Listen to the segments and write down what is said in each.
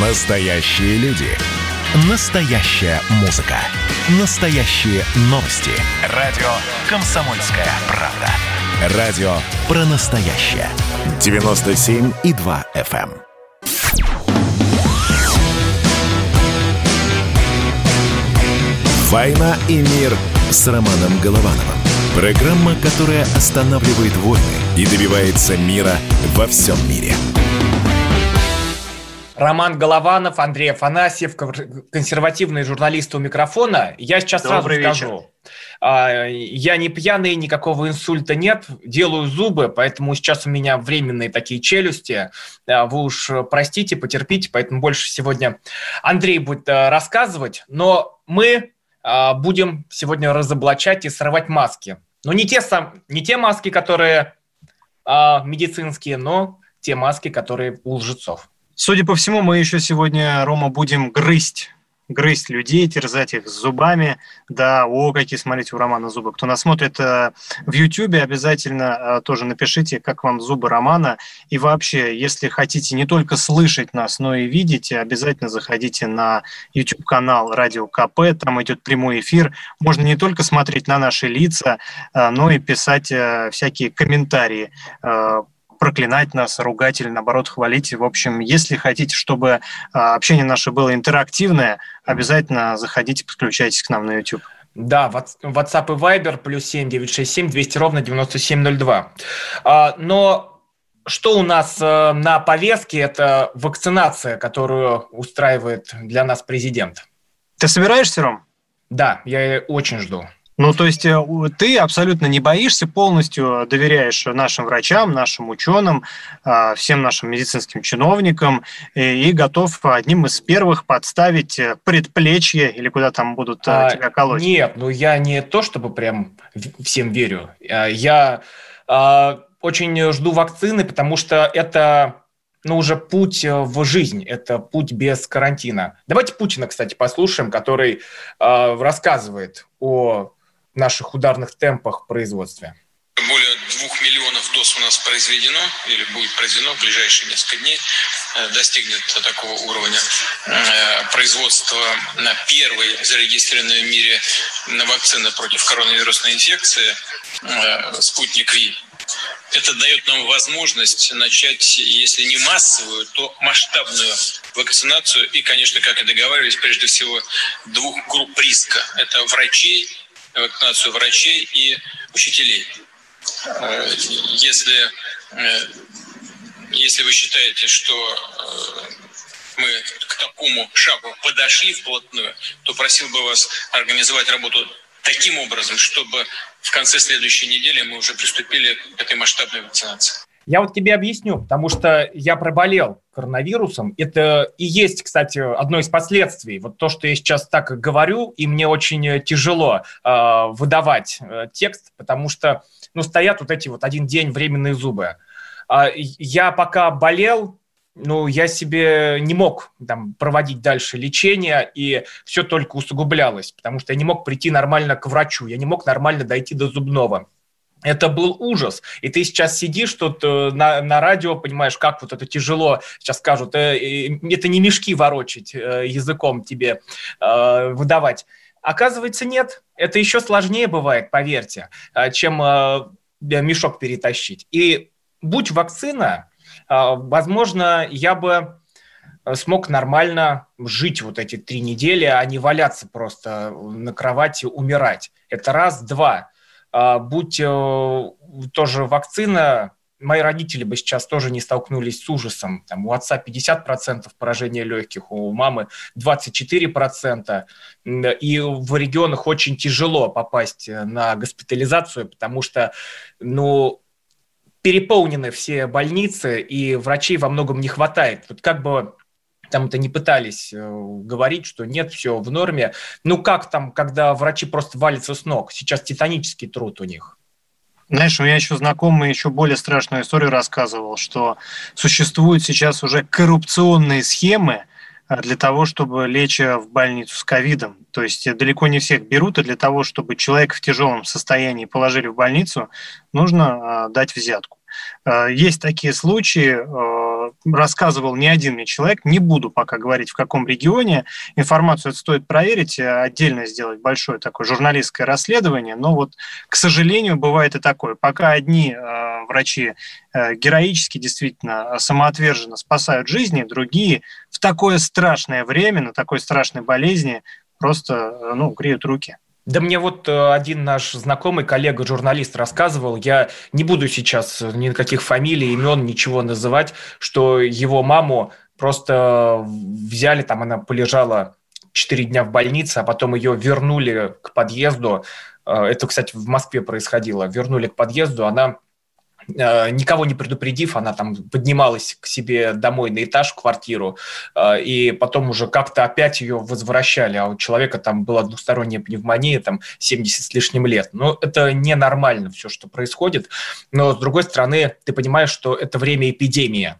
Настоящие люди. Настоящая музыка. Настоящие новости. Радио «Комсомольская правда». Радио про настоящее. 97,2 FM. «Война и мир» с Романом Головановым. Программа, которая останавливает войны и добивается мира во всем мире. Роман Голованов, Андрей Афанасьев, консервативные журналисты у микрофона. Я сейчас сразу скажу, я не пьяный, никакого инсульта нет, делаю зубы, поэтому сейчас у меня временные такие челюсти. Вы уж простите, потерпите, поэтому больше сегодня Андрей будет рассказывать. Но мы будем сегодня разоблачать и срывать маски. Но не те маски, которые медицинские, но те маски, которые у лжецов. Судя по всему, мы еще сегодня, Рома, будем грызть людей, терзать их зубами. Да, какие, смотрите, у Романа зубы. Кто нас смотрит в Ютьюбе, обязательно тоже напишите, как вам зубы Романа. И вообще, если хотите не только слышать нас, но и видеть, обязательно заходите на YouTube-канал «Радио КП». Там идет прямой эфир. Можно не только смотреть на наши лица, но и писать всякие комментарии, проклинать нас, ругать или, наоборот, хвалить. В общем, если хотите, чтобы общение наше было интерактивное, обязательно заходите, подключайтесь к нам на YouTube. Да, WhatsApp и Viber +7 967 200 97 02. Но что у нас на повестке – это вакцинация, которую устраивает для нас президент. Ты собираешься, Ром? Да, я очень жду. Ну, то есть ты абсолютно не боишься, полностью доверяешь нашим врачам, нашим ученым, всем нашим медицинским чиновникам и готов одним из первых подставить предплечье или куда там будут тебя колоть? Нет, я не то чтобы прям всем верю. Я очень жду вакцины, потому что это уже путь в жизнь, это путь без карантина. Давайте Путина, кстати, послушаем, который рассказывает о наших ударных темпах производства. Более 2 миллионов доз у нас произведено или будет произведено в ближайшие несколько дней. Достигнет такого уровня производства на первой зарегистрированной в мире вакцины против коронавирусной инфекции «Спутник V». Это дает нам возможность начать, если не массовую, то масштабную вакцинацию. И, конечно, как и договаривались, прежде всего, 2 групп риска. Это вакцинацию врачей и учителей. Если вы считаете, что мы к такому шагу подошли вплотную, то просил бы вас организовать работу таким образом, чтобы в конце следующей недели мы уже приступили к этой масштабной вакцинации. Я тебе объясню, потому что я проболел коронавирусом. Это и есть, кстати, одно из последствий. То, что я сейчас так говорю, и мне очень тяжело выдавать текст, потому что стоят эти один день временные зубы. Я пока болел, я себе не мог проводить дальше лечение, и все только усугублялось, потому что я не мог прийти нормально к врачу, я не мог нормально дойти до зубного. Это был ужас. И ты сейчас сидишь тут на радио, понимаешь, как это тяжело. Сейчас скажут, это не мешки ворочать языком тебе выдавать. Оказывается, нет. Это еще сложнее бывает, поверьте, чем мешок перетащить. И будь вакцина, возможно, я бы смог нормально жить эти 3 недели, а не валяться просто на кровати, умирать. Это раз, два. Будь тоже вакцина, мои родители бы сейчас тоже не столкнулись с ужасом. У отца 50% поражения легких, у мамы 24%. И в регионах очень тяжело попасть на госпитализацию, потому что, переполнены все больницы, и врачей во многом не хватает. Как бы там-то не пытались говорить, что нет, все в норме. Как там, когда врачи просто валятся с ног? Сейчас титанический труд у них. Знаешь, у меня еще знакомый еще более страшную историю рассказывал, что существуют сейчас уже коррупционные схемы для того, чтобы лечь в больницу с ковидом. То есть далеко не всех берут, и для того, чтобы человека в тяжелом состоянии положили в больницу, нужно дать взятку. Есть такие случаи, рассказывал не один мне человек, не буду пока говорить, в каком регионе. Информацию это стоит проверить, отдельно сделать большое такое журналистское расследование, но вот, к сожалению, бывает и такое. Пока одни врачи героически, действительно, самоотверженно спасают жизни, другие в такое страшное время, на такой страшной болезни просто, греют руки. Да мне вот один наш знакомый коллега-журналист рассказывал, я не буду сейчас никаких фамилий, имен, ничего называть, что его маму просто взяли, там она полежала 4 дня в больнице, а потом ее вернули к подъезду. Это, кстати, в Москве происходило. Вернули к подъезду, она, никого не предупредив, она там поднималась к себе домой на этаж, в квартиру, и потом уже как-то опять ее возвращали, а у человека там была двусторонняя пневмония, там 70 с лишним лет. Ну, это ненормально все, что происходит, но, с другой стороны, ты понимаешь, что это время эпидемии.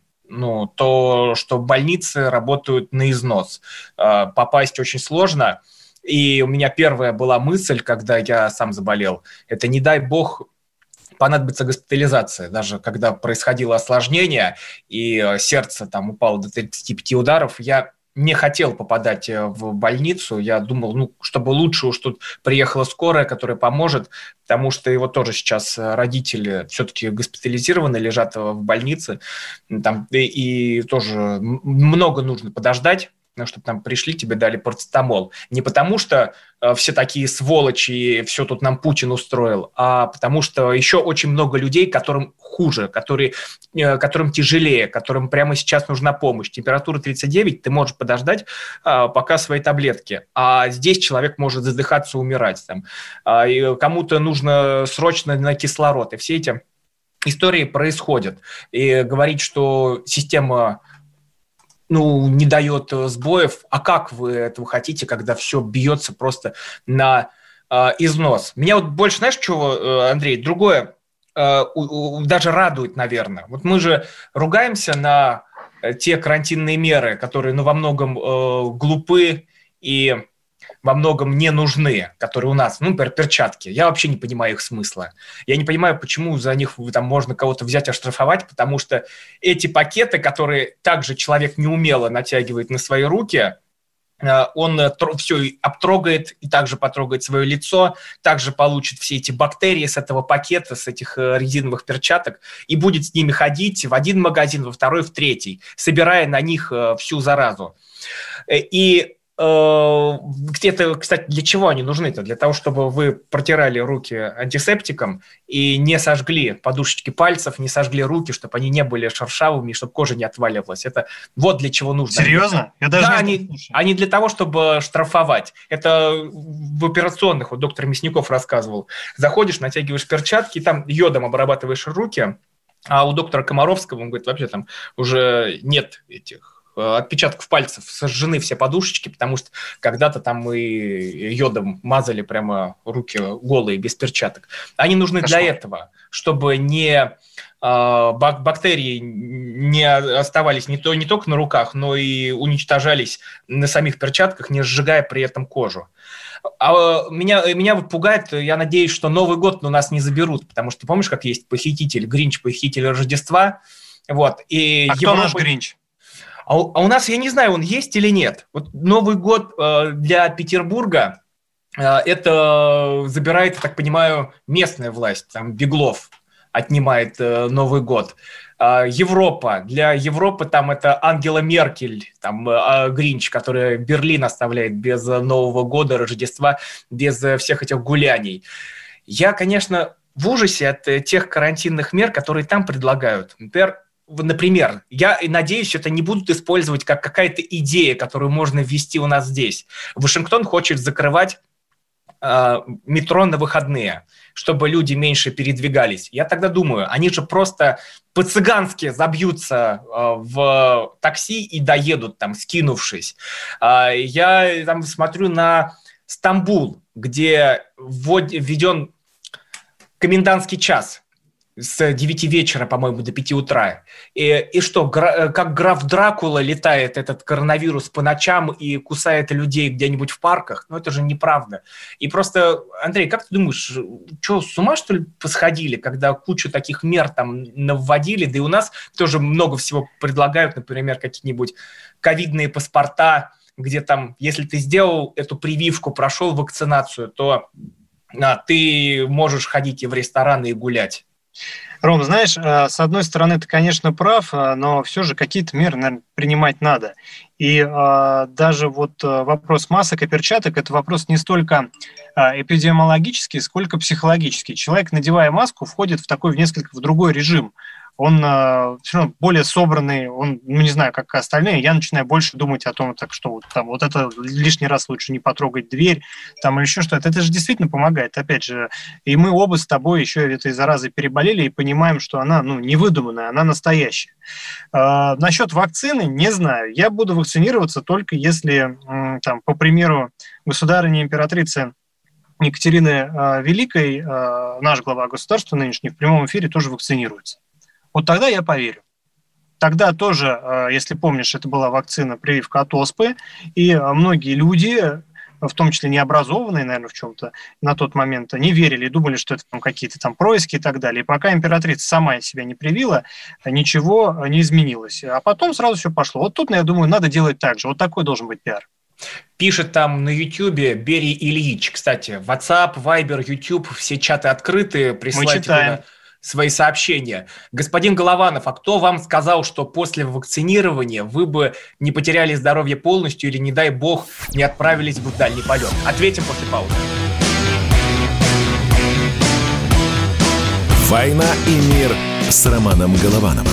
То, что больницы работают на износ, попасть очень сложно, и у меня первая была мысль, когда я сам заболел, это не дай бог понадобится госпитализация, даже когда происходило осложнение, и сердце там упало до 35 ударов, я не хотел попадать в больницу, я думал, чтобы лучше уж тут приехала скорая, которая поможет, потому что его тоже сейчас родители все-таки госпитализированы, лежат в больнице, там, и тоже много нужно подождать, чтобы там пришли, тебе дали парацетамол. Не потому что все такие сволочи, и все тут нам Путин устроил, а потому что еще очень много людей, которым хуже, которым тяжелее, которым прямо сейчас нужна помощь. Температура 39, ты можешь подождать пока свои таблетки. А здесь человек может задыхаться, умирать. Там. Кому-то нужно срочно на кислород. И все эти истории происходят. И говорить, что система... не дает сбоев. А как вы этого хотите, когда все бьется просто на износ? Меня вот больше, знаешь, чего, Андрей, другое даже радует, наверное. Вот мы же ругаемся на те карантинные меры, которые, во многом глупы и во многом не нужны, которые у нас, например, перчатки. Я вообще не понимаю их смысла. Я не понимаю, почему за них там можно кого-то взять, оштрафовать, потому что эти пакеты, которые также человек неумело натягивает на свои руки, он все обтрогает и также потрогает свое лицо, также получит все эти бактерии с этого пакета, с этих резиновых перчаток, и будет с ними ходить в один магазин, во второй, в третий, собирая на них всю заразу. И где-то, кстати, для чего они нужны-то? Для того, чтобы вы протирали руки антисептиком и не сожгли подушечки пальцев, не сожгли руки, чтобы они не были шершавыми, чтобы кожа не отваливалась. Это вот для чего нужно. Серьезно? Я даже они для того, чтобы штрафовать. Это в операционных, вот доктор Мясников рассказывал. Заходишь, натягиваешь перчатки, там йодом обрабатываешь руки, а у доктора Комаровского, он говорит, вообще там уже нет этих отпечатков пальцев, сожжены все подушечки, потому что когда-то там мы йодом мазали прямо руки голые, без перчаток. Они нужны для этого, чтобы бактерии не оставались не только на руках, но и уничтожались на самих перчатках, не сжигая при этом кожу. А меня вот пугает, я надеюсь, что Новый год у нас не заберут, потому что помнишь, как есть Гринч, похититель Рождества? Вот. И кто наш Гринч? А у нас, я не знаю, он есть или нет. Вот Новый год для Петербурга это забирает, я так понимаю, местная власть. Там Беглов отнимает Новый год. Европа. Для Европы там это Ангела Меркель, там Гринч, который Берлин оставляет без Нового года, Рождества, без всех этих гуляний. Я, конечно, в ужасе от тех карантинных мер, которые там предлагают. Например, я надеюсь, это не будут использовать как какая-то идея, которую можно ввести у нас здесь. Вашингтон хочет закрывать метро на выходные, чтобы люди меньше передвигались. Я тогда думаю, они же просто по-цыгански забьются в такси и доедут, там, скинувшись. Я там смотрю на Стамбул, где введен комендантский час. с 9 вечера, по-моему, до 5 утра. И что, как граф Дракула летает этот коронавирус по ночам и кусает людей где-нибудь в парках? Ну, это же неправда. И просто, Андрей, как ты думаешь, что, с ума, что ли, посходили, когда кучу таких мер там навводили? Да и у нас тоже много всего предлагают, например, какие-нибудь ковидные паспорта, где там, если ты сделал эту прививку, прошел вакцинацию, то ты можешь ходить и в рестораны, и гулять. Ром, знаешь, с одной стороны, ты, конечно, прав, но все же какие-то меры, наверное, принимать надо. И даже вот вопрос масок и перчаток – это вопрос не столько эпидемиологический, сколько психологический. Человек, надевая маску, входит в такой, в несколько в другой режим. Он все равно более собранный, он, не знаю, как остальные, я начинаю больше думать о том, так, что вот, там, вот это лишний раз лучше не потрогать дверь, там или еще что-то. Это же действительно помогает, опять же. И мы оба с тобой еще этой заразой переболели и понимаем, что она не выдуманная, она настоящая. Насчет вакцины не знаю. Я буду вакцинироваться только если, там, по примеру государыни императрицы Екатерины Великой, наш глава государства нынешний в прямом эфире тоже вакцинируется. Вот тогда я поверю. Тогда тоже, если помнишь, это была вакцина, прививка от оспы, и многие люди, в том числе необразованные, наверное, в чем-то на тот момент, не верили и думали, что это там какие-то там происки и так далее. И пока императрица сама себя не привила, ничего не изменилось. А потом сразу все пошло. Вот тут, я думаю, надо делать так же. Вот такой должен быть пиар. Пишет там на Ютьюбе Бери Ильич. Кстати, WhatsApp, Viber, YouTube, все чаты открыты. Присылайте. Мы читаем. Туда свои сообщения. Господин Голованов, а кто вам сказал, что после вакцинирования вы бы не потеряли здоровье полностью или, не дай бог, не отправились бы в дальний полет? Ответим после паузы. «Война и мир» с Романом Головановым.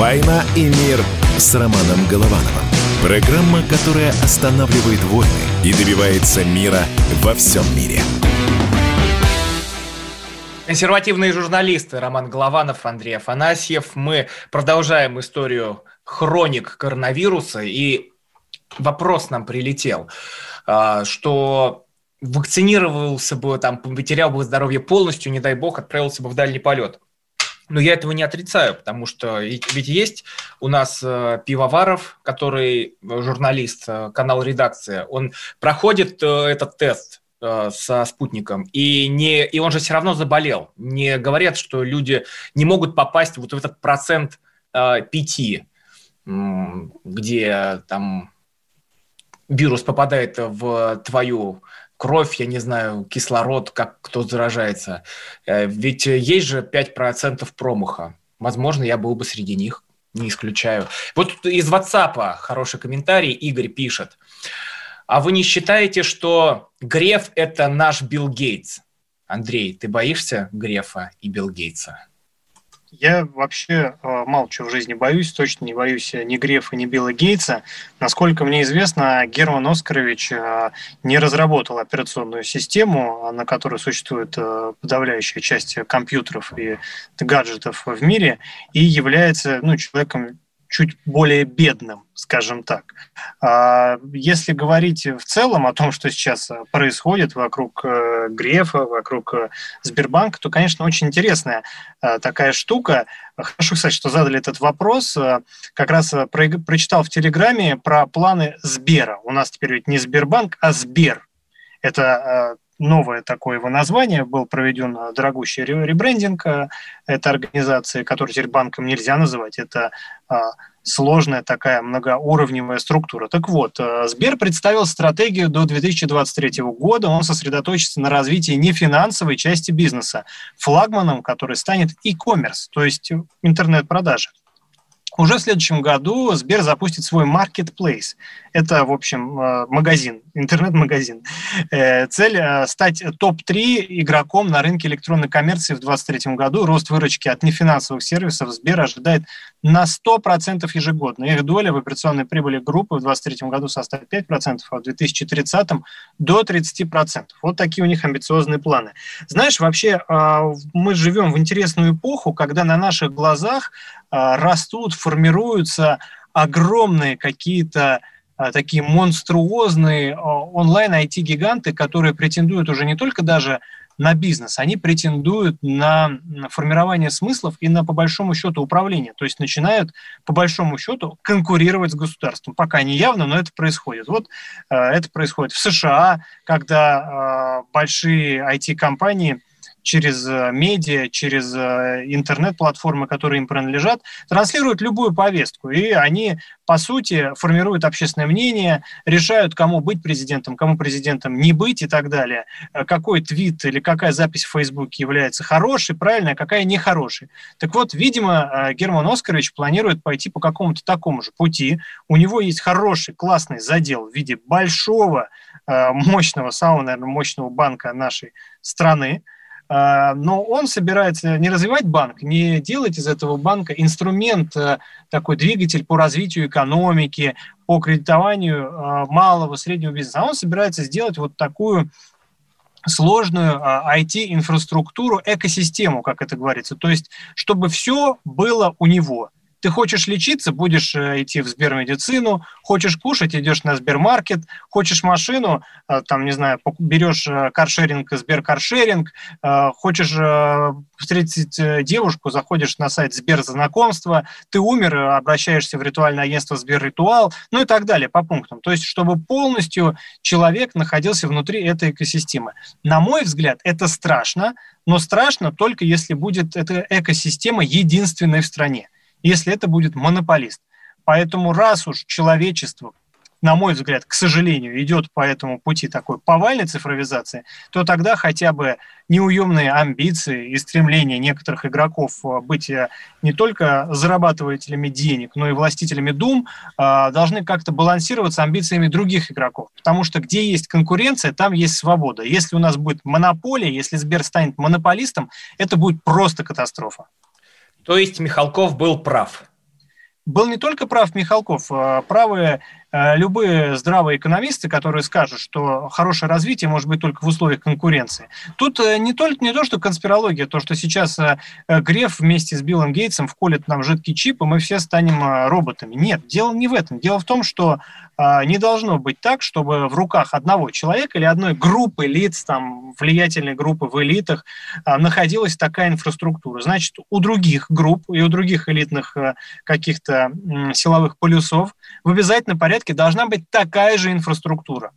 «Война и мир» с Романом Головановым. Программа, которая останавливает войны и добивается мира во всем мире. Консервативные журналисты Роман Голованов, Андрей Афанасьев. Мы продолжаем историю хроник коронавируса. И вопрос нам прилетел, что вакцинировался бы, там, потерял бы здоровье полностью, не дай бог, отправился бы в дальний полет. Но я этого не отрицаю, потому что ведь есть у нас Пивоваров, который журналист, канал «Редакция», он проходит этот тест со спутником, и он же все равно заболел. Не говорят, что люди не могут попасть вот в этот процент 5, где там вирус попадает в твою кровь, я не знаю, кислород, как кто заражается. Ведь есть же 5% промаха. Возможно, я был бы среди них, не исключаю. Вот из WhatsApp хороший комментарий. Игорь пишет: а вы не считаете, что Греф – это наш Билл Гейтс? Андрей, ты боишься Грефа и Билл Гейтса? Я вообще мало чего в жизни боюсь, точно не боюсь ни Грефа, ни Билла Гейтса. Насколько мне известно, Герман Оскарович не разработал операционную систему, на которой существует подавляющая часть компьютеров и гаджетов в мире, и является человеком чуть более бедным, скажем так. Если говорить в целом о том, что сейчас происходит вокруг Грефа, вокруг Сбербанка, то, конечно, очень интересная такая штука. Хорошо, кстати, что задали этот вопрос. Как раз прочитал в Телеграме про планы Сбера. У нас теперь ведь не Сбербанк, а Сбер. Это новое такое его название, был проведен дорогущий ребрендинг этой организации, которую теперь банком нельзя называть, это сложная такая многоуровневая структура. Так вот, Сбер представил стратегию до 2023 года, он сосредоточится на развитии нефинансовой части бизнеса, флагманом, который станет e-commerce, то есть интернет-продажи. Уже в следующем году Сбер запустит свой Маркетплейс. Это, в общем, магазин, интернет-магазин. Цель – стать топ-3 игроком на рынке электронной коммерции в 2023 году. Рост выручки от нефинансовых сервисов Сбер ожидает на 100% ежегодно. Их доля в операционной прибыли группы в 2023 году составит 5%, а в 2030 – до 30%. Вот такие у них амбициозные планы. Знаешь, вообще мы живем в интересную эпоху, когда на наших глазах растут, формируются огромные какие-то такие монструозные онлайн-IT-гиганты, которые претендуют уже не только даже на бизнес, они претендуют на формирование смыслов и на, по большому счету, управление. То есть начинают, по большому счету, конкурировать с государством. Пока не явно, но это происходит. Вот это происходит в США, когда большие IT-компании через медиа, через интернет-платформы, которые им принадлежат, транслируют любую повестку. И они, по сути, формируют общественное мнение, решают, кому быть президентом, не быть и так далее. Какой твит или какая запись в Фейсбуке является хорошей, правильной, а какая нехорошей. Так вот, видимо, Герман Оскарович планирует пойти по какому-то такому же пути. У него есть хороший, классный задел в виде большого, мощного, самого, наверное, мощного банка нашей страны. Но он собирается не развивать банк, не делать из этого банка инструмент, такой двигатель по развитию экономики, по кредитованию малого, среднего бизнеса. А он собирается сделать вот такую сложную IT-инфраструктуру, экосистему, как это говорится. То есть, чтобы все было у него. Ты хочешь лечиться, будешь идти в Сбермедицину, хочешь кушать, идешь на Сбермаркет, хочешь машину, там, не знаю, берешь каршеринг, Сберкаршеринг, хочешь встретить девушку, заходишь на сайт Сберзнакомства, ты умер, обращаешься в ритуальное агентство Сберритуал, ну и так далее по пунктам. То есть, чтобы полностью человек находился внутри этой экосистемы. На мой взгляд, это страшно, но страшно только если будет эта экосистема единственной в стране. Если это будет монополист. Поэтому раз уж человечество, на мой взгляд, к сожалению, идет по этому пути такой повальной цифровизации, то тогда хотя бы неуемные амбиции и стремления некоторых игроков быть не только зарабатывателями денег, но и властителями дум должны как-то балансироваться амбициями других игроков. Потому что где есть конкуренция, там есть свобода. Если у нас будет монополия, если Сбер станет монополистом, это будет просто катастрофа. То есть Михалков был прав? Был не только прав Михалков. Правы любые здравые экономисты, которые скажут, что хорошее развитие может быть только в условиях конкуренции. Тут не то, что конспирология, то, что сейчас Греф вместе с Биллом Гейтсом вколет нам жидкий чип, и мы все станем роботами. Нет, дело не в этом. Дело в том, что не должно быть так, чтобы в руках одного человека или одной группы лиц, там, влиятельной группы в элитах, находилась такая инфраструктура. Значит, у других групп и у других элитных каких-то силовых полюсов в обязательном порядке должна быть такая же инфраструктура.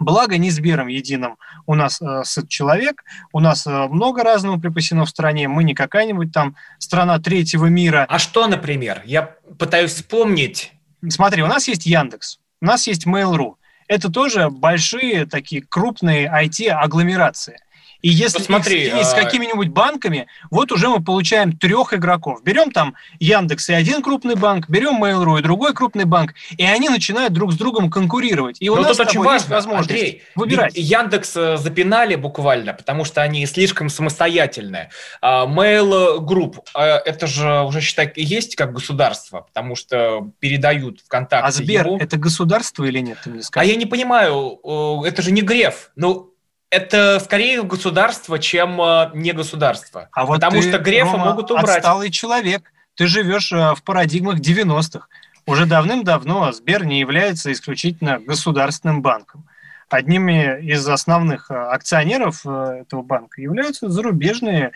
Благо, не Сбером единым у нас сыт человек, у нас много разного припасено в стране, мы не какая-нибудь там страна третьего мира. А что, например? Я пытаюсь вспомнить. Смотри, у нас есть Яндекс. У нас есть Mail.ru. Это тоже большие такие крупные IT-агломерации. И если с какими-нибудь банками, вот уже мы получаем 3 игроков. Берем там Яндекс и один крупный банк, берем Mail.ru и другой крупный банк, и они начинают друг с другом конкурировать. И у нас очень важно, возможность Андрей, выбирать. Яндекс запинали буквально, потому что они слишком самостоятельные. Mail Group, это же уже, считай, есть как государство, потому что передают ВКонтакте. А Сбер, это государство или нет, ты мне скажешь? А я не понимаю, это же не Греф, но... Это скорее государство, чем не государство. А вот потому что Грефа, Рома, могут убрать. Отсталый человек. Ты живешь в парадигмах 90-х. Уже давным-давно Сбер не является исключительно государственным банком. Одними из основных акционеров этого банка являются зарубежные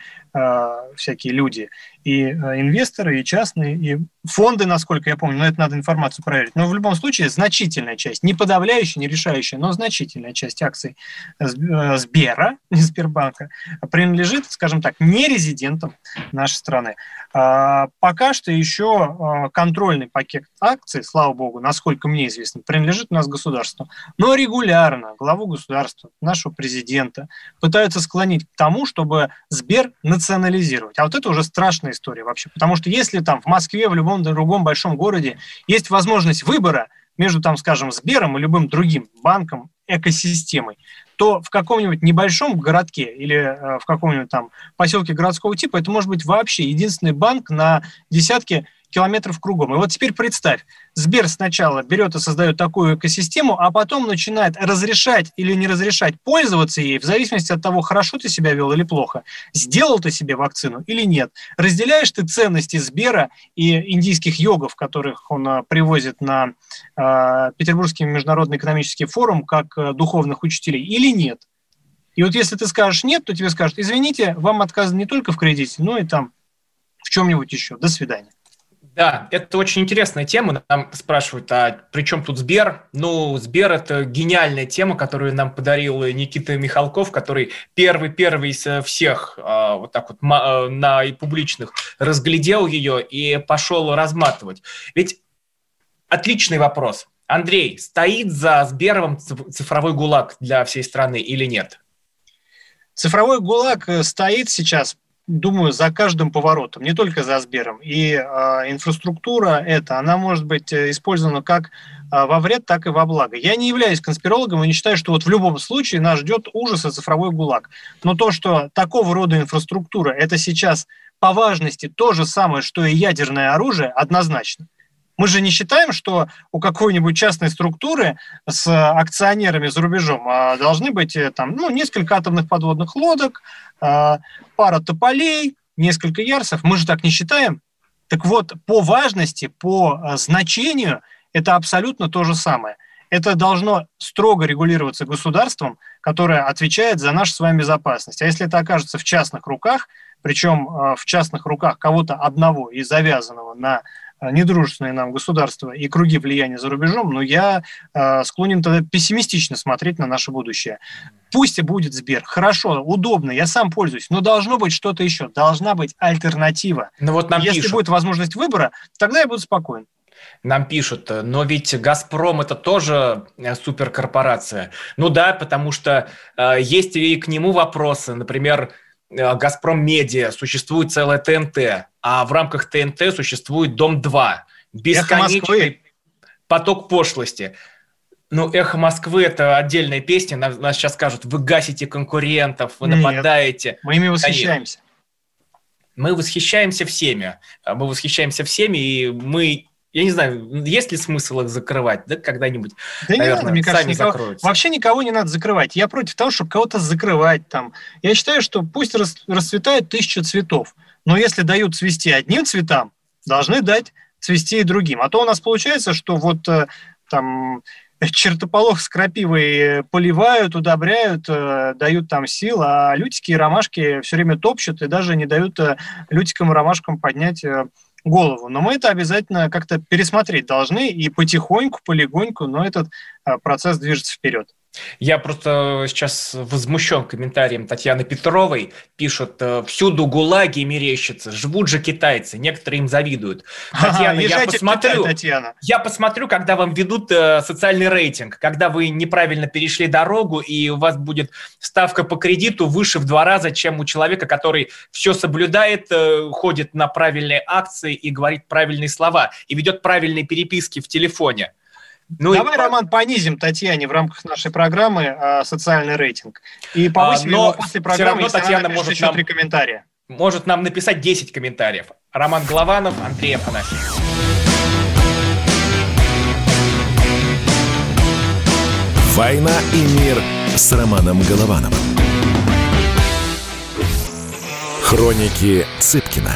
всякие люди. И инвесторы, и частные, и фонды, насколько я помню. Но это надо информацию проверить. Но в любом случае значительная часть, не подавляющая, не решающая, но значительная часть акций Сбера, Сбербанка, принадлежит, скажем так, нерезидентам нашей страны. Пока что еще контрольный пакет акций, слава богу, насколько мне известно, принадлежит у нас государству. Но регулярно главу государства, нашего президента, пытаются склонить к тому, чтобы Сбер национализировать. А вот это уже страшная история вообще. Потому что если там в Москве, в любом другом большом городе есть возможность выбора между, там, скажем, Сбером и любым другим банком, экосистемой, то в каком-нибудь небольшом городке или в каком-нибудь там поселке городского типа это может быть вообще единственный банк на десятки километров кругом. И вот теперь представь, Сбер сначала берет и создает такую экосистему, а потом начинает разрешать или не разрешать пользоваться ей в зависимости от того, хорошо ты себя вел или плохо, сделал ты себе вакцину или нет, разделяешь ты ценности Сбера и индийских йогов, которых он привозит на Петербургский международный экономический форум как духовных учителей или нет. И вот если ты скажешь нет, то тебе скажут, извините, вам отказано не только в кредите, но и там в чем-нибудь еще. До свидания. Да, это очень интересная тема. Нам спрашивают, а при чем тут Сбер? Ну, Сбер – это гениальная тема, которую нам подарил Никита Михалков, который первый из всех вот так вот на и публичных разглядел ее и пошел разматывать. Ведь отличный вопрос. Андрей, стоит за Сберовым цифровой ГУЛАГ для всей страны или нет? Цифровой ГУЛАГ стоит сейчас, думаю, за каждым поворотом, не только за Сбером. И инфраструктура эта, она может быть использована как во вред, так и во благо. Я не являюсь конспирологом и не считаю, что вот в любом случае нас ждет ужас и цифровой ГУЛАГ. Но то, что такого рода инфраструктура, это сейчас по важности то же самое, что и ядерное оружие, однозначно. Мы же не считаем, что у какой-нибудь частной структуры с акционерами за рубежом должны быть там, ну, несколько атомных подводных лодок, пара тополей, несколько ярсов. Мы же так не считаем. Так вот, по важности, по значению это абсолютно то же самое. Это должно строго регулироваться государством, которое отвечает за нашу с вами безопасность. А если это окажется в частных руках, причем в частных руках кого-то одного и завязанного на недружественные нам государства и круги влияния за рубежом, но я склонен тогда пессимистично смотреть на наше будущее. Пусть и будет Сбер, хорошо, удобно, я сам пользуюсь, но должно быть что-то еще, должна быть альтернатива. Но вот нам если пишут, будет возможность выбора, тогда я буду спокоен. Нам пишут, но ведь «Газпром» – это тоже суперкорпорация. Ну да, потому что есть и к нему вопросы, например, «Газпром-медиа», существует целое ТНТ, а в рамках ТНТ существует «Дом-2». Бесконечный поток пошлости. Ну, «Эхо Москвы» — это отдельная песня. Нас сейчас скажут, вы гасите конкурентов, вы нападаете. Мы ими восхищаемся. Мы восхищаемся всеми. Мы восхищаемся всеми, и мы... Я не знаю, есть ли смысл их закрывать, да, когда-нибудь, да, наверное, не надо, мне кажется, сами никого, закроются. Вообще никого не надо закрывать. Я против того, чтобы кого-то закрывать там. Я считаю, что пусть расцветает 1000 цветов, но если дают цвести одним цветам, должны дать цвести и другим. А то у нас получается, что вот там чертополох с крапивой поливают, удобряют, дают там сил, а лютики и ромашки все время топчут и даже не дают лютикам и ромашкам поднять голову. Но мы это обязательно как-то пересмотреть должны, и потихоньку, полегоньку, но этот процесс движется вперед. Я просто сейчас возмущен комментарием Татьяны Петровой. Пишут, всюду гулаги мерещатся, живут же китайцы, некоторые им завидуют. Татьяна, я посмотрю, Китай, Татьяна, я посмотрю, когда вам ведут социальный рейтинг, когда вы неправильно перешли дорогу, и у вас будет ставка по кредиту выше в 2 раза, чем у человека, который все соблюдает, ходит на правильные акции и говорит правильные слова, и ведет правильные переписки в телефоне. Ну давай, Роман, понизим Татьяне в рамках нашей программы социальный рейтинг. И повысим его после программы, если Татьяна напишет еще 3 комментария. Может нам написать 10 комментариев. Роман Голованов, Андрей Афанасьев. «Война и мир» с Романом Головановым. Хроники Цыпкина.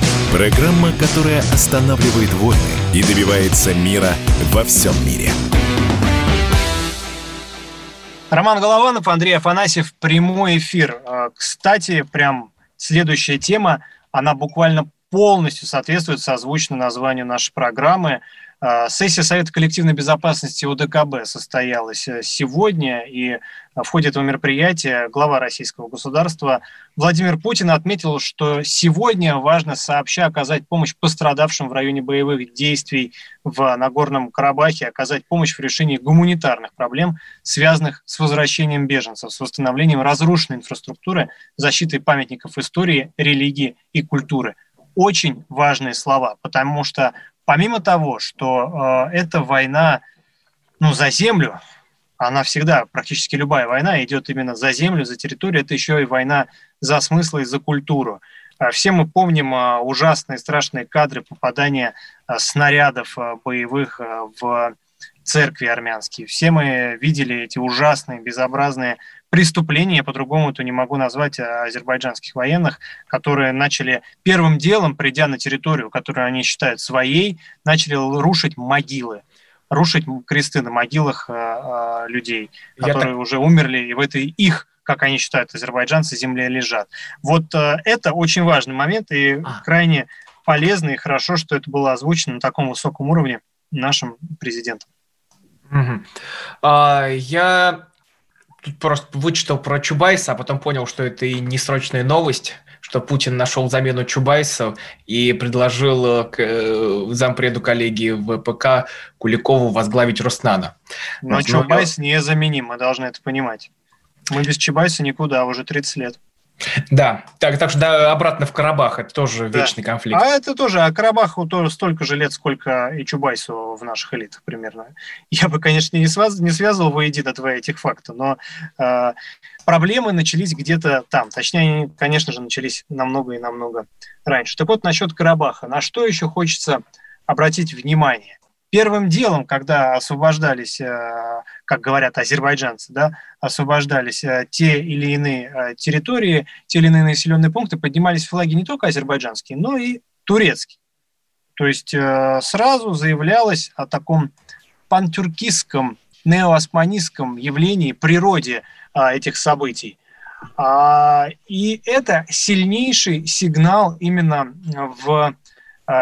Программа, которая останавливает войны и добивается мира во всем мире. Роман Голованов, Андрей Афанасьев, прямой эфир. Кстати, прям следующая тема, она буквально полностью соответствует созвучно названию нашей программы. Сессия Совета коллективной безопасности ОДКБ состоялась сегодня, и в ходе этого мероприятия глава российского государства Владимир Путин отметил, что сегодня важно сообща оказать помощь пострадавшим в районе боевых действий в Нагорном Карабахе, оказать помощь в решении гуманитарных проблем, связанных с возвращением беженцев, с восстановлением разрушенной инфраструктуры, защитой памятников истории, религии и культуры. Очень важные слова, потому что помимо того, что эта война за землю, она всегда, практически любая война идет именно за землю, за территорию, это еще и война за смыслы и за культуру. Все мы помним ужасные, страшные кадры попадания снарядов боевых в церкви армянские. Все мы видели эти ужасные, безобразные преступления, я по-другому это не могу назвать, азербайджанских военных, которые начали первым делом, придя на территорию, которую они считают своей, начали рушить могилы, рушить кресты на могилах людей, которые уже умерли, и в этой их, как они считают, азербайджанцы, земле лежат. Вот это очень важный момент, и крайне полезно, и хорошо, что это было озвучено на таком высоком уровне нашим президентом. Угу. Я тут просто вычитал про Чубайса, а потом понял, что это и не срочная новость, что Путин нашел замену Чубайса и предложил зампреду коллегии ВПК Куликову возглавить Роснано. Но Чубайс незаменим, мы должны это понимать. Мы без Чубайса никуда, уже 30 лет. Да, так что да, обратно в Карабах, это тоже вечный конфликт. А это тоже, Карабаху тоже столько же лет, сколько и Чубайсу в наших элитах примерно. Я бы, конечно, не связывал воедино два этих факта, но проблемы начались где-то там. Точнее, они, конечно же, начались намного и намного раньше. Так вот, насчет Карабаха. На что еще хочется обратить внимание? Первым делом, когда освобождались, как говорят азербайджанцы, да, освобождались те или иные территории, те или иные населенные пункты, поднимались флаги не только азербайджанские, но и турецкие. То есть сразу заявлялось о таком пантюркистском, неоосманистском явлении, природе этих событий. И это сильнейший сигнал именно в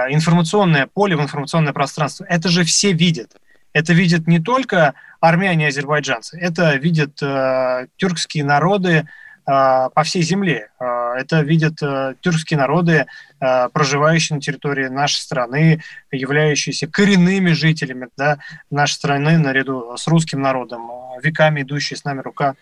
информационное поле, в информационное пространство. Это же все видят. Это видят не только армяне и азербайджанцы, это видят тюркские народы по всей земле. Это видят тюркские народы, проживающие на территории нашей страны, являющиеся коренными жителями, да, нашей страны наряду с русским народом, веками идущие с нами рука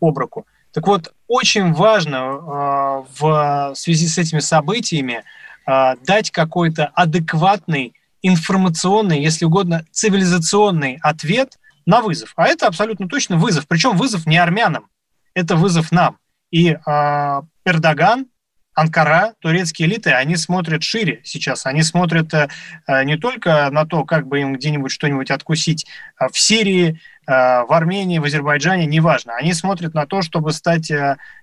об руку. Так вот, очень важно в связи с этими событиями дать какой-то адекватный, информационный, если угодно, цивилизационный ответ на вызов. А это абсолютно точно вызов. Причем вызов не армянам, это вызов нам. И Эрдоган, Анкара, турецкие элиты, они смотрят шире сейчас. Они смотрят не только на то, как бы им где-нибудь что-нибудь откусить в Сирии, в Армении, в Азербайджане, неважно. Они смотрят на то, чтобы стать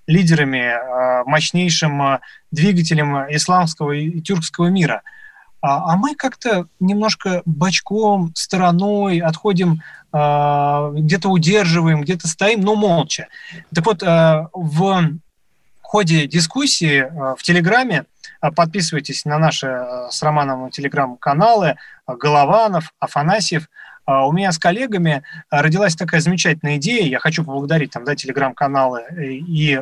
лидерами, мощнейшим двигателем исламского и тюркского мира. А мы как-то немножко бочком, стороной отходим, где-то удерживаем, где-то стоим, но молча. Так вот, в ходе дискуссии в Телеграме, подписывайтесь на наши с Романом Телеграм-каналы, Голованов, Афанасьев, у меня с коллегами родилась такая замечательная идея, я хочу поблагодарить там, да, Телеграм-каналы и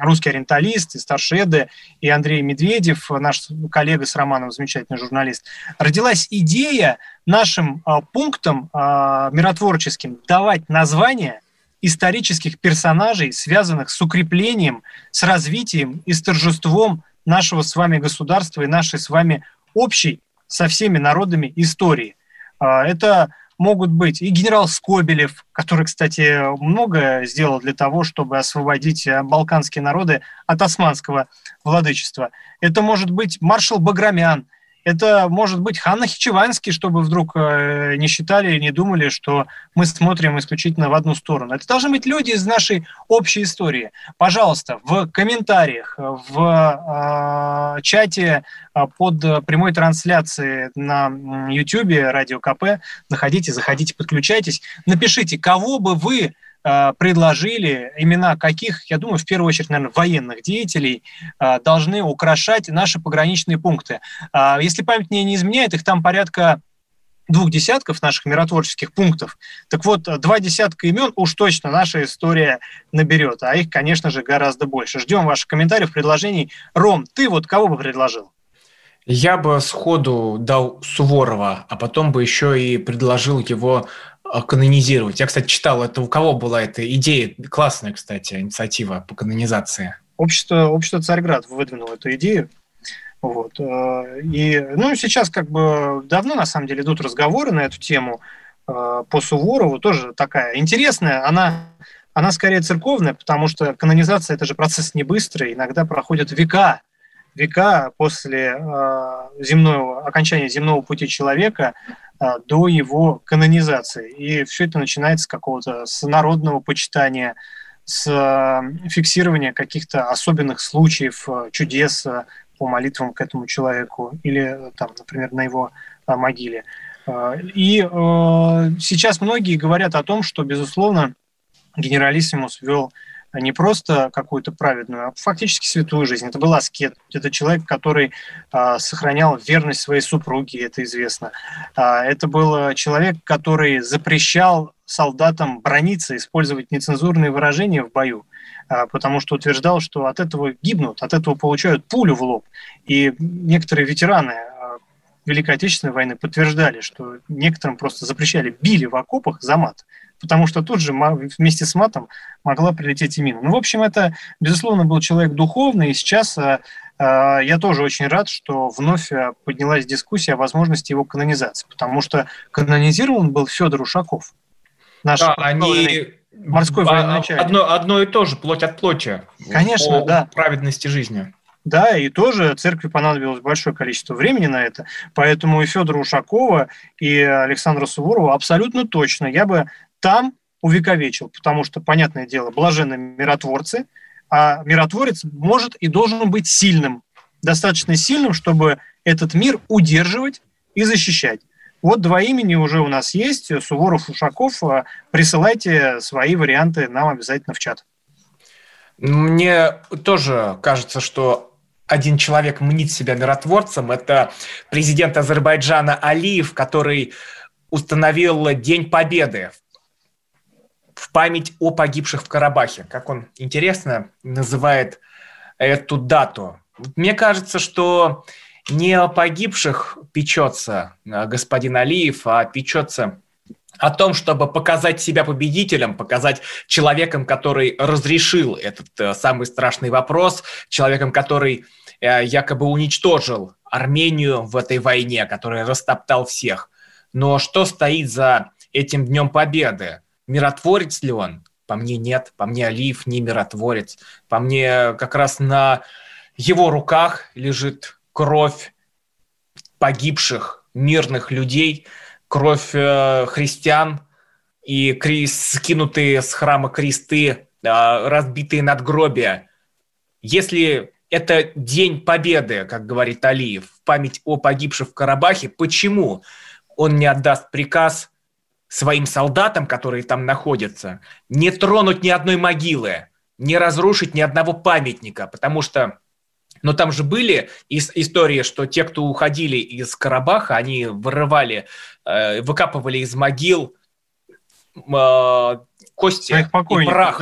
«Русский ориенталист», и «Старшеды», и Андрей Медведев, наш коллега с Романом, замечательный журналист. Родилась идея нашим пунктам миротворческим давать название исторических персонажей, связанных с укреплением, с развитием и с торжеством нашего с вами государства и нашей с вами общей со всеми народами истории. Это могут быть и генерал Скобелев, который, кстати, многое сделал для того, чтобы освободить балканские народы от османского владычества. Это может быть маршал Баграмян, это может быть хан Нахичеванский, чтобы вдруг не считали и не думали, что мы смотрим исключительно в одну сторону. Это должны быть люди из нашей общей истории. Пожалуйста, в комментариях, в чате под прямой трансляцией на YouTube, Радио КП, заходите, подключайтесь, напишите, кого бы вы предложили имена каких, я думаю, в первую очередь, наверное, военных деятелей должны украшать наши пограничные пункты. Если память мне не изменяет, их там порядка 2 десятков наших миротворческих пунктов. Так вот, 2 десятка имен уж точно наша история наберет, а их, конечно же, гораздо больше. Ждем ваших комментариев, предложений. Ром, ты вот кого бы предложил? Я бы сходу дал Суворова, а потом бы еще и предложил его канонизировать. Я, кстати, читал, это у кого была эта идея? Классная, кстати, инициатива по канонизации. Общество «Царьград» выдвинуло эту идею. Вот. И, сейчас как бы давно, на самом деле, идут разговоры на эту тему по Суворову. Тоже такая интересная. Она скорее церковная, потому что канонизация – это же процесс не быстрый. Иногда проходят века после окончания земного пути человека до его канонизации. И все это начинается с какого-то народного почитания, с фиксирования каких-то особенных случаев, чудес по молитвам к этому человеку или, там, например, на его могиле. И сейчас многие говорят о том, что, безусловно, генералиссимус вел не просто какую-то праведную, а фактически святую жизнь. Это был аскет, это человек, который сохранял верность своей супруге, это известно. Это был человек, который запрещал солдатам браниться, использовать нецензурные выражения в бою, потому что утверждал, что от этого гибнут, от этого получают пулю в лоб. И некоторые ветераны Великой Отечественной войны подтверждали, что некоторым просто запрещали, били в окопах за мат, потому что тут же вместе с матом могла прилететь и мина. В общем, это, безусловно, был человек духовный, и сейчас я тоже очень рад, что вновь поднялась дискуссия о возможности его канонизации, потому что канонизирован был Федор Ушаков, наш морской военачальник. Одно и то же, плоть от плоти. Конечно, да. Праведности жизни. Да, и тоже церкви понадобилось большое количество времени на это, поэтому и Федора Ушакова, и Александра Суворова абсолютно точно я бы там увековечил, потому что, понятное дело, блаженны миротворцы, а миротворец может и должен быть сильным, достаточно сильным, чтобы этот мир удерживать и защищать. Вот 2 имени уже у нас есть, Суворов, Ушаков, присылайте свои варианты нам обязательно в чат. Мне тоже кажется, что один человек мнит себя миротворцем. Это президент Азербайджана Алиев, который установил День Победы в память о погибших в Карабахе. Как он, интересно, называет эту дату. Мне кажется, что не о погибших печется господин Алиев, а печется о том, чтобы показать себя победителем, показать человеком, который разрешил этот самый страшный вопрос, человеком, который якобы уничтожил Армению в этой войне, который растоптал всех. Но что стоит за этим Днем Победы? Миротворец ли он? По мне, нет. По мне, Алиев не миротворец. По мне, как раз на его руках лежит кровь погибших мирных людей, кровь христиан и скинутые с храма кресты, разбитые надгробия. Если это День Победы, как говорит Алиев, в память о погибших в Карабахе, почему он не отдаст приказ своим солдатам, которые там находятся, не тронуть ни одной могилы, не разрушить ни одного памятника, потому что но там же были истории, что те, кто уходили из Карабаха, они вырывали, выкапывали из могил кости и прах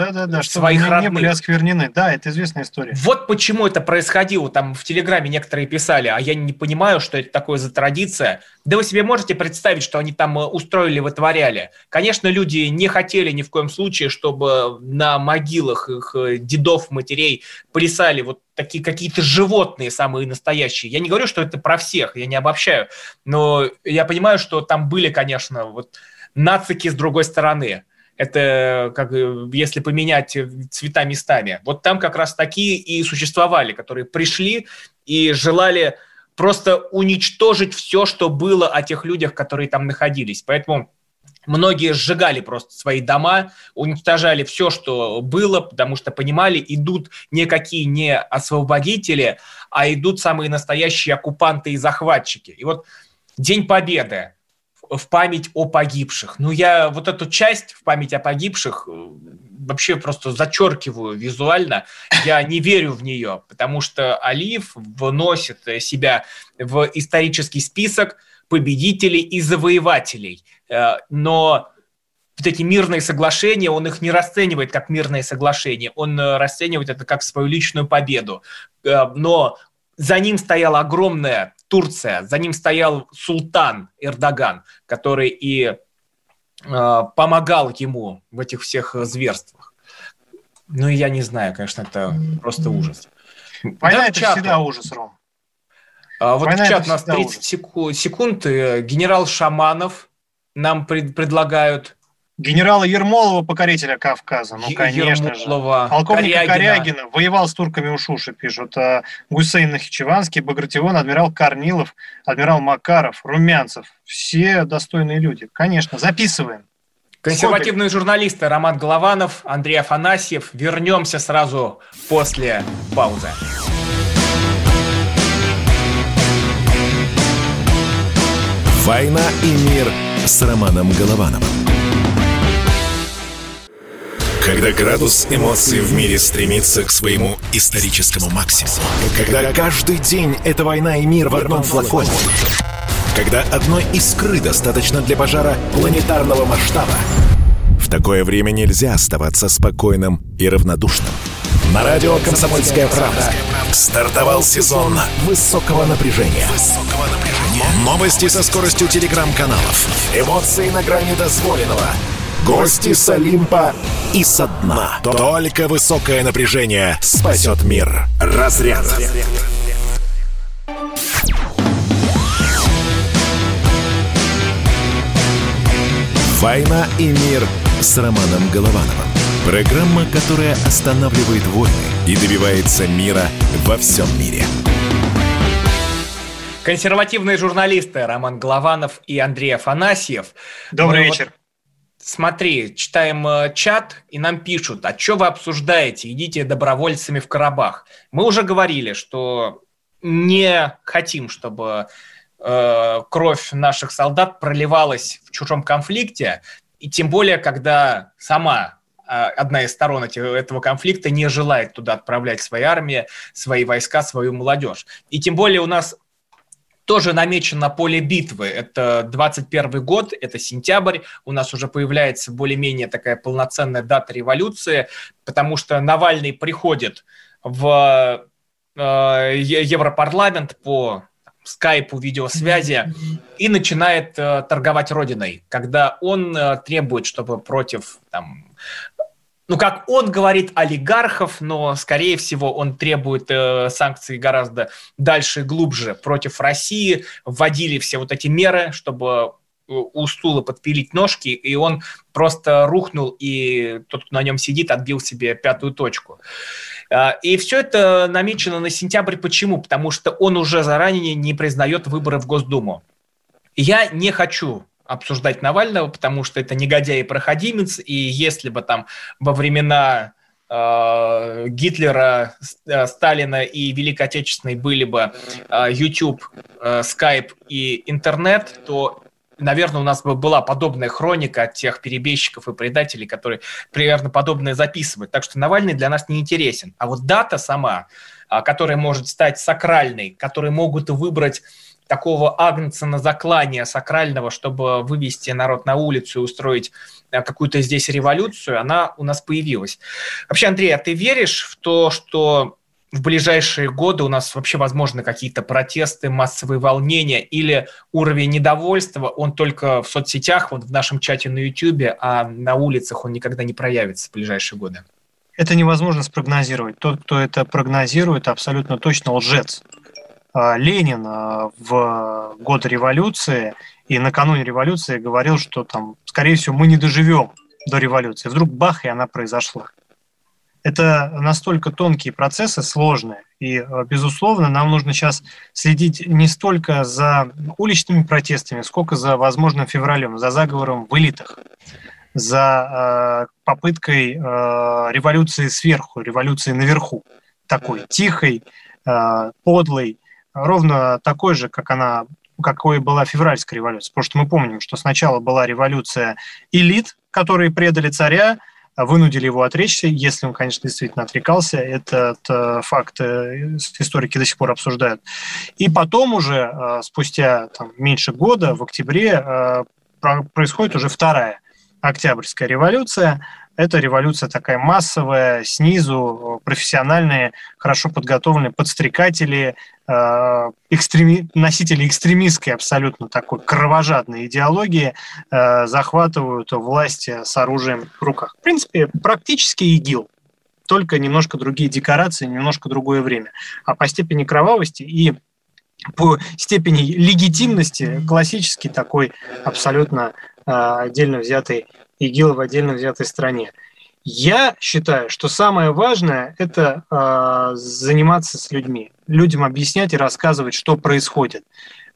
своих родных. Не были осквернены. Да, это известная история. Вот почему это происходило. Там в Телеграме некоторые писали, а я не понимаю, что это такое за традиция. Да вы себе можете представить, что они там устроили, вытворяли. Конечно, люди не хотели ни в коем случае, чтобы на могилах их дедов, матерей плясали вот такие какие-то животные самые настоящие. Я не говорю, что это про всех, я не обобщаю. Но я понимаю, что там были, конечно, вот нацики с другой стороны. Это как если поменять цвета местами. Вот там как раз такие и существовали, которые пришли и желали просто уничтожить все, что было о тех людях, которые там находились. Поэтому многие сжигали просто свои дома, уничтожали все, что было, потому что понимали, идут никакие не освободители, а идут самые настоящие оккупанты и захватчики. И вот День Победы. в память о погибших. Ну, я вот эту часть в память о погибших вообще просто зачеркиваю визуально. Я не верю в нее, потому что Алиев вносит себя в исторический список победителей и завоевателей. Но вот эти мирные соглашения, он их не расценивает как мирные соглашения, он расценивает это как свою личную победу. Но за ним стояла огромная Турция, за ним стоял султан Эрдоган, который и помогал ему в этих всех зверствах. Ну, я не знаю, конечно, это просто ужас. Война – это всегда ужас, Ром. Вот в чат у нас 30 секунд. Генерал Шаманов нам предлагают. Генерала Ермолова, покорителя Кавказа, ну, конечно Ермолова, же. Полковника Корягина. Воевал с турками у Шуши, пишут. Гусейн Нахичеванский, Багратион, адмирал Корнилов, адмирал Макаров, Румянцев. Все достойные люди. Конечно, записываем. Консервативные журналисты Роман Голованов, Андрей Афанасьев. Вернемся сразу после паузы. «Война и мир» с Романом Головановым. Когда градус эмоций в мире стремится к своему историческому максимуму. Когда каждый день это война и мир в одном флаконе. Когда одной искры достаточно для пожара планетарного масштаба. В такое время нельзя оставаться спокойным и равнодушным. На радио «Комсомольская правда» стартовал сезон высокого напряжения. Новости со скоростью телеграм-каналов. Эмоции на грани дозволенного. Гости с Олимпа и со дна. Только высокое напряжение спасет мир. Разряд. «Война и мир» с Романом Головановым. Программа, которая останавливает войны и добивается мира во всем мире. Консервативные журналисты Роман Голованов и Андрей Афанасьев. Добрый вечер. Смотри, читаем чат, и нам пишут, а что вы обсуждаете, идите добровольцами в Карабах. Мы уже говорили, что не хотим, чтобы кровь наших солдат проливалась в чужом конфликте, и тем более, когда сама одна из сторон этого конфликта не желает туда отправлять свои армии, свои войска, свою молодежь. И тем более у нас тоже намечено поле битвы. Это 21 год, это сентябрь. У нас уже появляется более-менее такая полноценная дата революции, потому что Навальный приходит в Европарламент по скайпу, видеосвязи и начинает торговать родиной, когда он требует, чтобы против... Ну, как он говорит, олигархов, но, скорее всего, он требует санкций гораздо дальше и глубже против России. Вводили все вот эти меры, чтобы у стула подпилить ножки, и он просто рухнул, и тот, кто на нем сидит, отбил себе пятую точку. И все это намечено на сентябрь. Почему? Потому что он уже заранее не признает выборы в Госдуму. Я не хочу обсуждать Навального, потому что это негодяй и проходимец, и если бы там во времена Гитлера, Сталина и Великой Отечественной были бы YouTube, Skype и интернет, то, наверное, у нас бы была подобная хроника от тех перебежчиков и предателей, которые примерно подобное записывают. Так что Навальный для нас не интересен. А вот дата сама, которая может стать сакральной, которую могут выбрать такого агнца на заклание сакрального, чтобы вывести народ на улицу и устроить какую-то здесь революцию, она у нас появилась. Вообще, Андрей, а ты веришь в то, что в ближайшие годы у нас вообще возможны какие-то протесты, массовые волнения или уровень недовольства, он только в соцсетях, вот в нашем чате на Ютьюбе, а на улицах он никогда не проявится в ближайшие годы? Это невозможно спрогнозировать. Тот, кто это прогнозирует, абсолютно точно лжец. Ленин в год революции и накануне революции говорил, что там, скорее всего, мы не доживем до революции. Вдруг бах, и она произошла. Это настолько тонкие процессы, сложные. И, безусловно, нам нужно сейчас следить не столько за уличными протестами, сколько за возможным февралем, за заговором в элитах, за попыткой революции сверху, революции наверху, такой тихой, подлой, ровно такой же, как она какой была февральская революция. Потому что мы помним, что сначала была революция элит, которые предали царя, вынудили его отречься, если он, конечно, действительно отрекался. Этот факт историки до сих пор обсуждают. И потом уже, спустя меньше года, в октябре, происходит уже вторая Октябрьская революция. Это революция такая массовая, снизу, профессиональные, хорошо подготовленные подстрекатели, носители экстремистской абсолютно такой кровожадной идеологии захватывают власть с оружием в руках. В принципе, практически ИГИЛ, только немножко другие декорации, немножко другое время. А по степени кровавости и по степени легитимности классический такой абсолютно отдельно взятый ИГИЛ в отдельно взятой стране. Я считаю, что самое важное – это заниматься с людьми, людям объяснять и рассказывать, что происходит.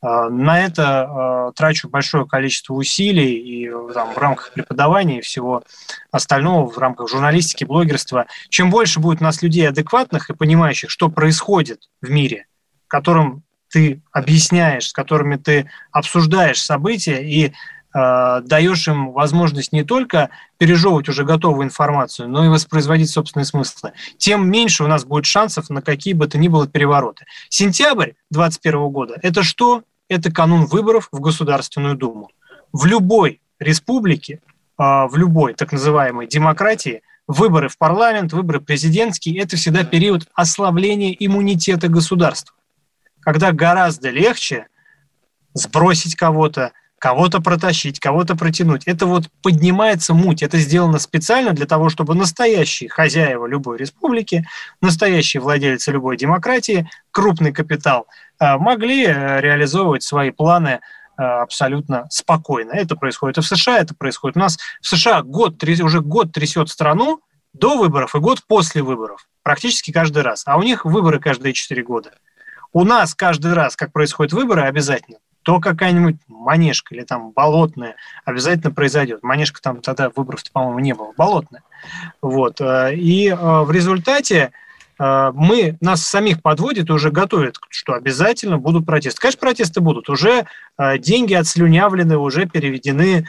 На это трачу большое количество усилий и в рамках преподавания и всего остального, в рамках журналистики, блогерства. Чем больше будет у нас людей адекватных и понимающих, что происходит в мире, которым ты объясняешь, с которыми ты обсуждаешь события и даешь им возможность не только пережевывать уже готовую информацию, но и воспроизводить собственные смыслы, тем меньше у нас будет шансов на какие бы то ни было перевороты. Сентябрь 2021 года – это что? Это канун выборов в Государственную Думу. В любой республике, в любой так называемой демократии выборы в парламент, выборы президентские – это всегда период ослабления иммунитета государства, когда гораздо легче сбросить кого-то протащить, кого-то протянуть. Это поднимается муть. Это сделано специально для того, чтобы настоящие хозяева любой республики, настоящие владельцы любой демократии, крупный капитал, могли реализовывать свои планы абсолютно спокойно. Это происходит и в США, это происходит у нас. В США уже год трясет страну до выборов и год после выборов. Практически каждый раз. А у них выборы каждые 4 года. У нас каждый раз, как происходят выборы, обязательно, то какая-нибудь манежка или болотная обязательно произойдет. Манежка тогда выборов-то, по-моему, не было. Болотная. И в результате нас самих подводит и уже готовят, что обязательно будут протесты. Конечно, протесты будут. Уже деньги отслюнявлены, уже привезены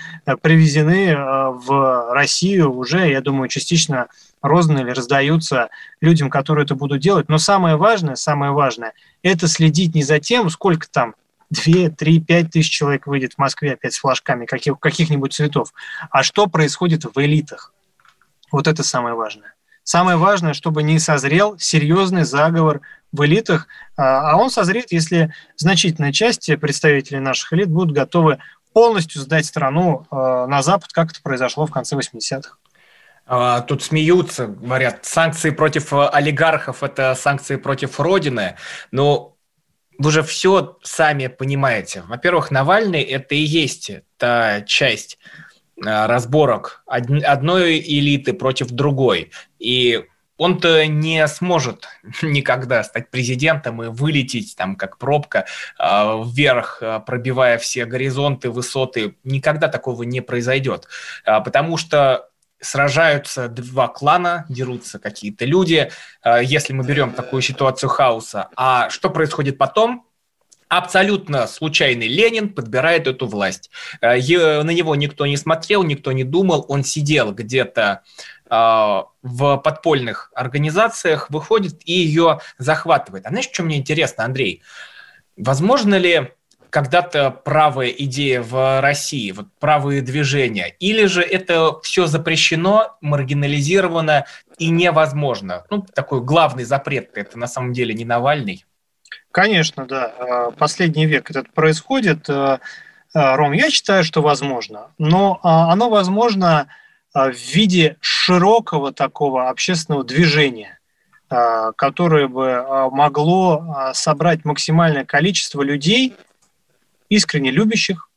в Россию, уже, я думаю, частично розданы или раздаются людям, которые это будут делать. Но самое важное, это следить не за тем, сколько 2, 3, 5 тысяч человек выйдет в Москве опять с флажками каких-нибудь цветов. А что происходит в элитах? Это самое важное. Самое важное, чтобы не созрел серьезный заговор в элитах, а он созреет, если значительная часть представителей наших элит будут готовы полностью сдать страну на Запад, как это произошло в конце 80-х. Тут смеются, говорят, санкции против олигархов – это санкции против Родины, но вы же все сами понимаете. Во-первых, Навальный – это и есть та часть разборок одной элиты против другой. И он-то не сможет никогда стать президентом и вылететь, как пробка, вверх, пробивая все горизонты, высоты. Никогда такого не произойдет. Потому что сражаются два клана, дерутся какие-то люди, если мы берем такую ситуацию хаоса. А что происходит потом? Абсолютно случайный Ленин подбирает эту власть. На него никто не смотрел, никто не думал, он сидел где-то в подпольных организациях, выходит и ее захватывает. А знаешь, что мне интересно, Андрей? Возможно ли когда-то правая идея в России, правые движения, или же это все запрещено, маргинализировано и невозможно? Такой главный запрет, это на самом деле не Навальный. Конечно, да. Последний век это происходит. Ром, я считаю, что возможно. Но оно возможно в виде широкого такого общественного движения, которое бы могло собрать максимальное количество людей, искренне любящих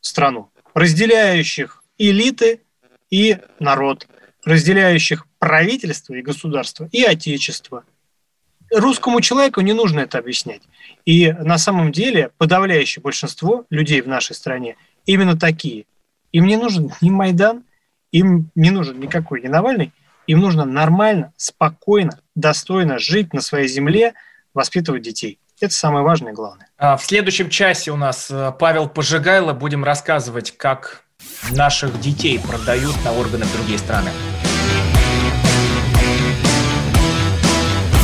страну, разделяющих элиты и народ, разделяющих правительство и государство, и отечество. Русскому человеку не нужно это объяснять. И на самом деле подавляющее большинство людей в нашей стране именно такие. Им не нужен ни Майдан, им не нужен никакой ни Навальный, им нужно нормально, спокойно, достойно жить на своей земле, воспитывать детей. Это самое важное и главное. В следующем часе у нас Павел Пожигайло. Будем рассказывать, как наших детей продают на органы другие страны.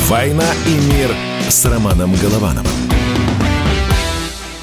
«Война и мир» с Романом Головановым.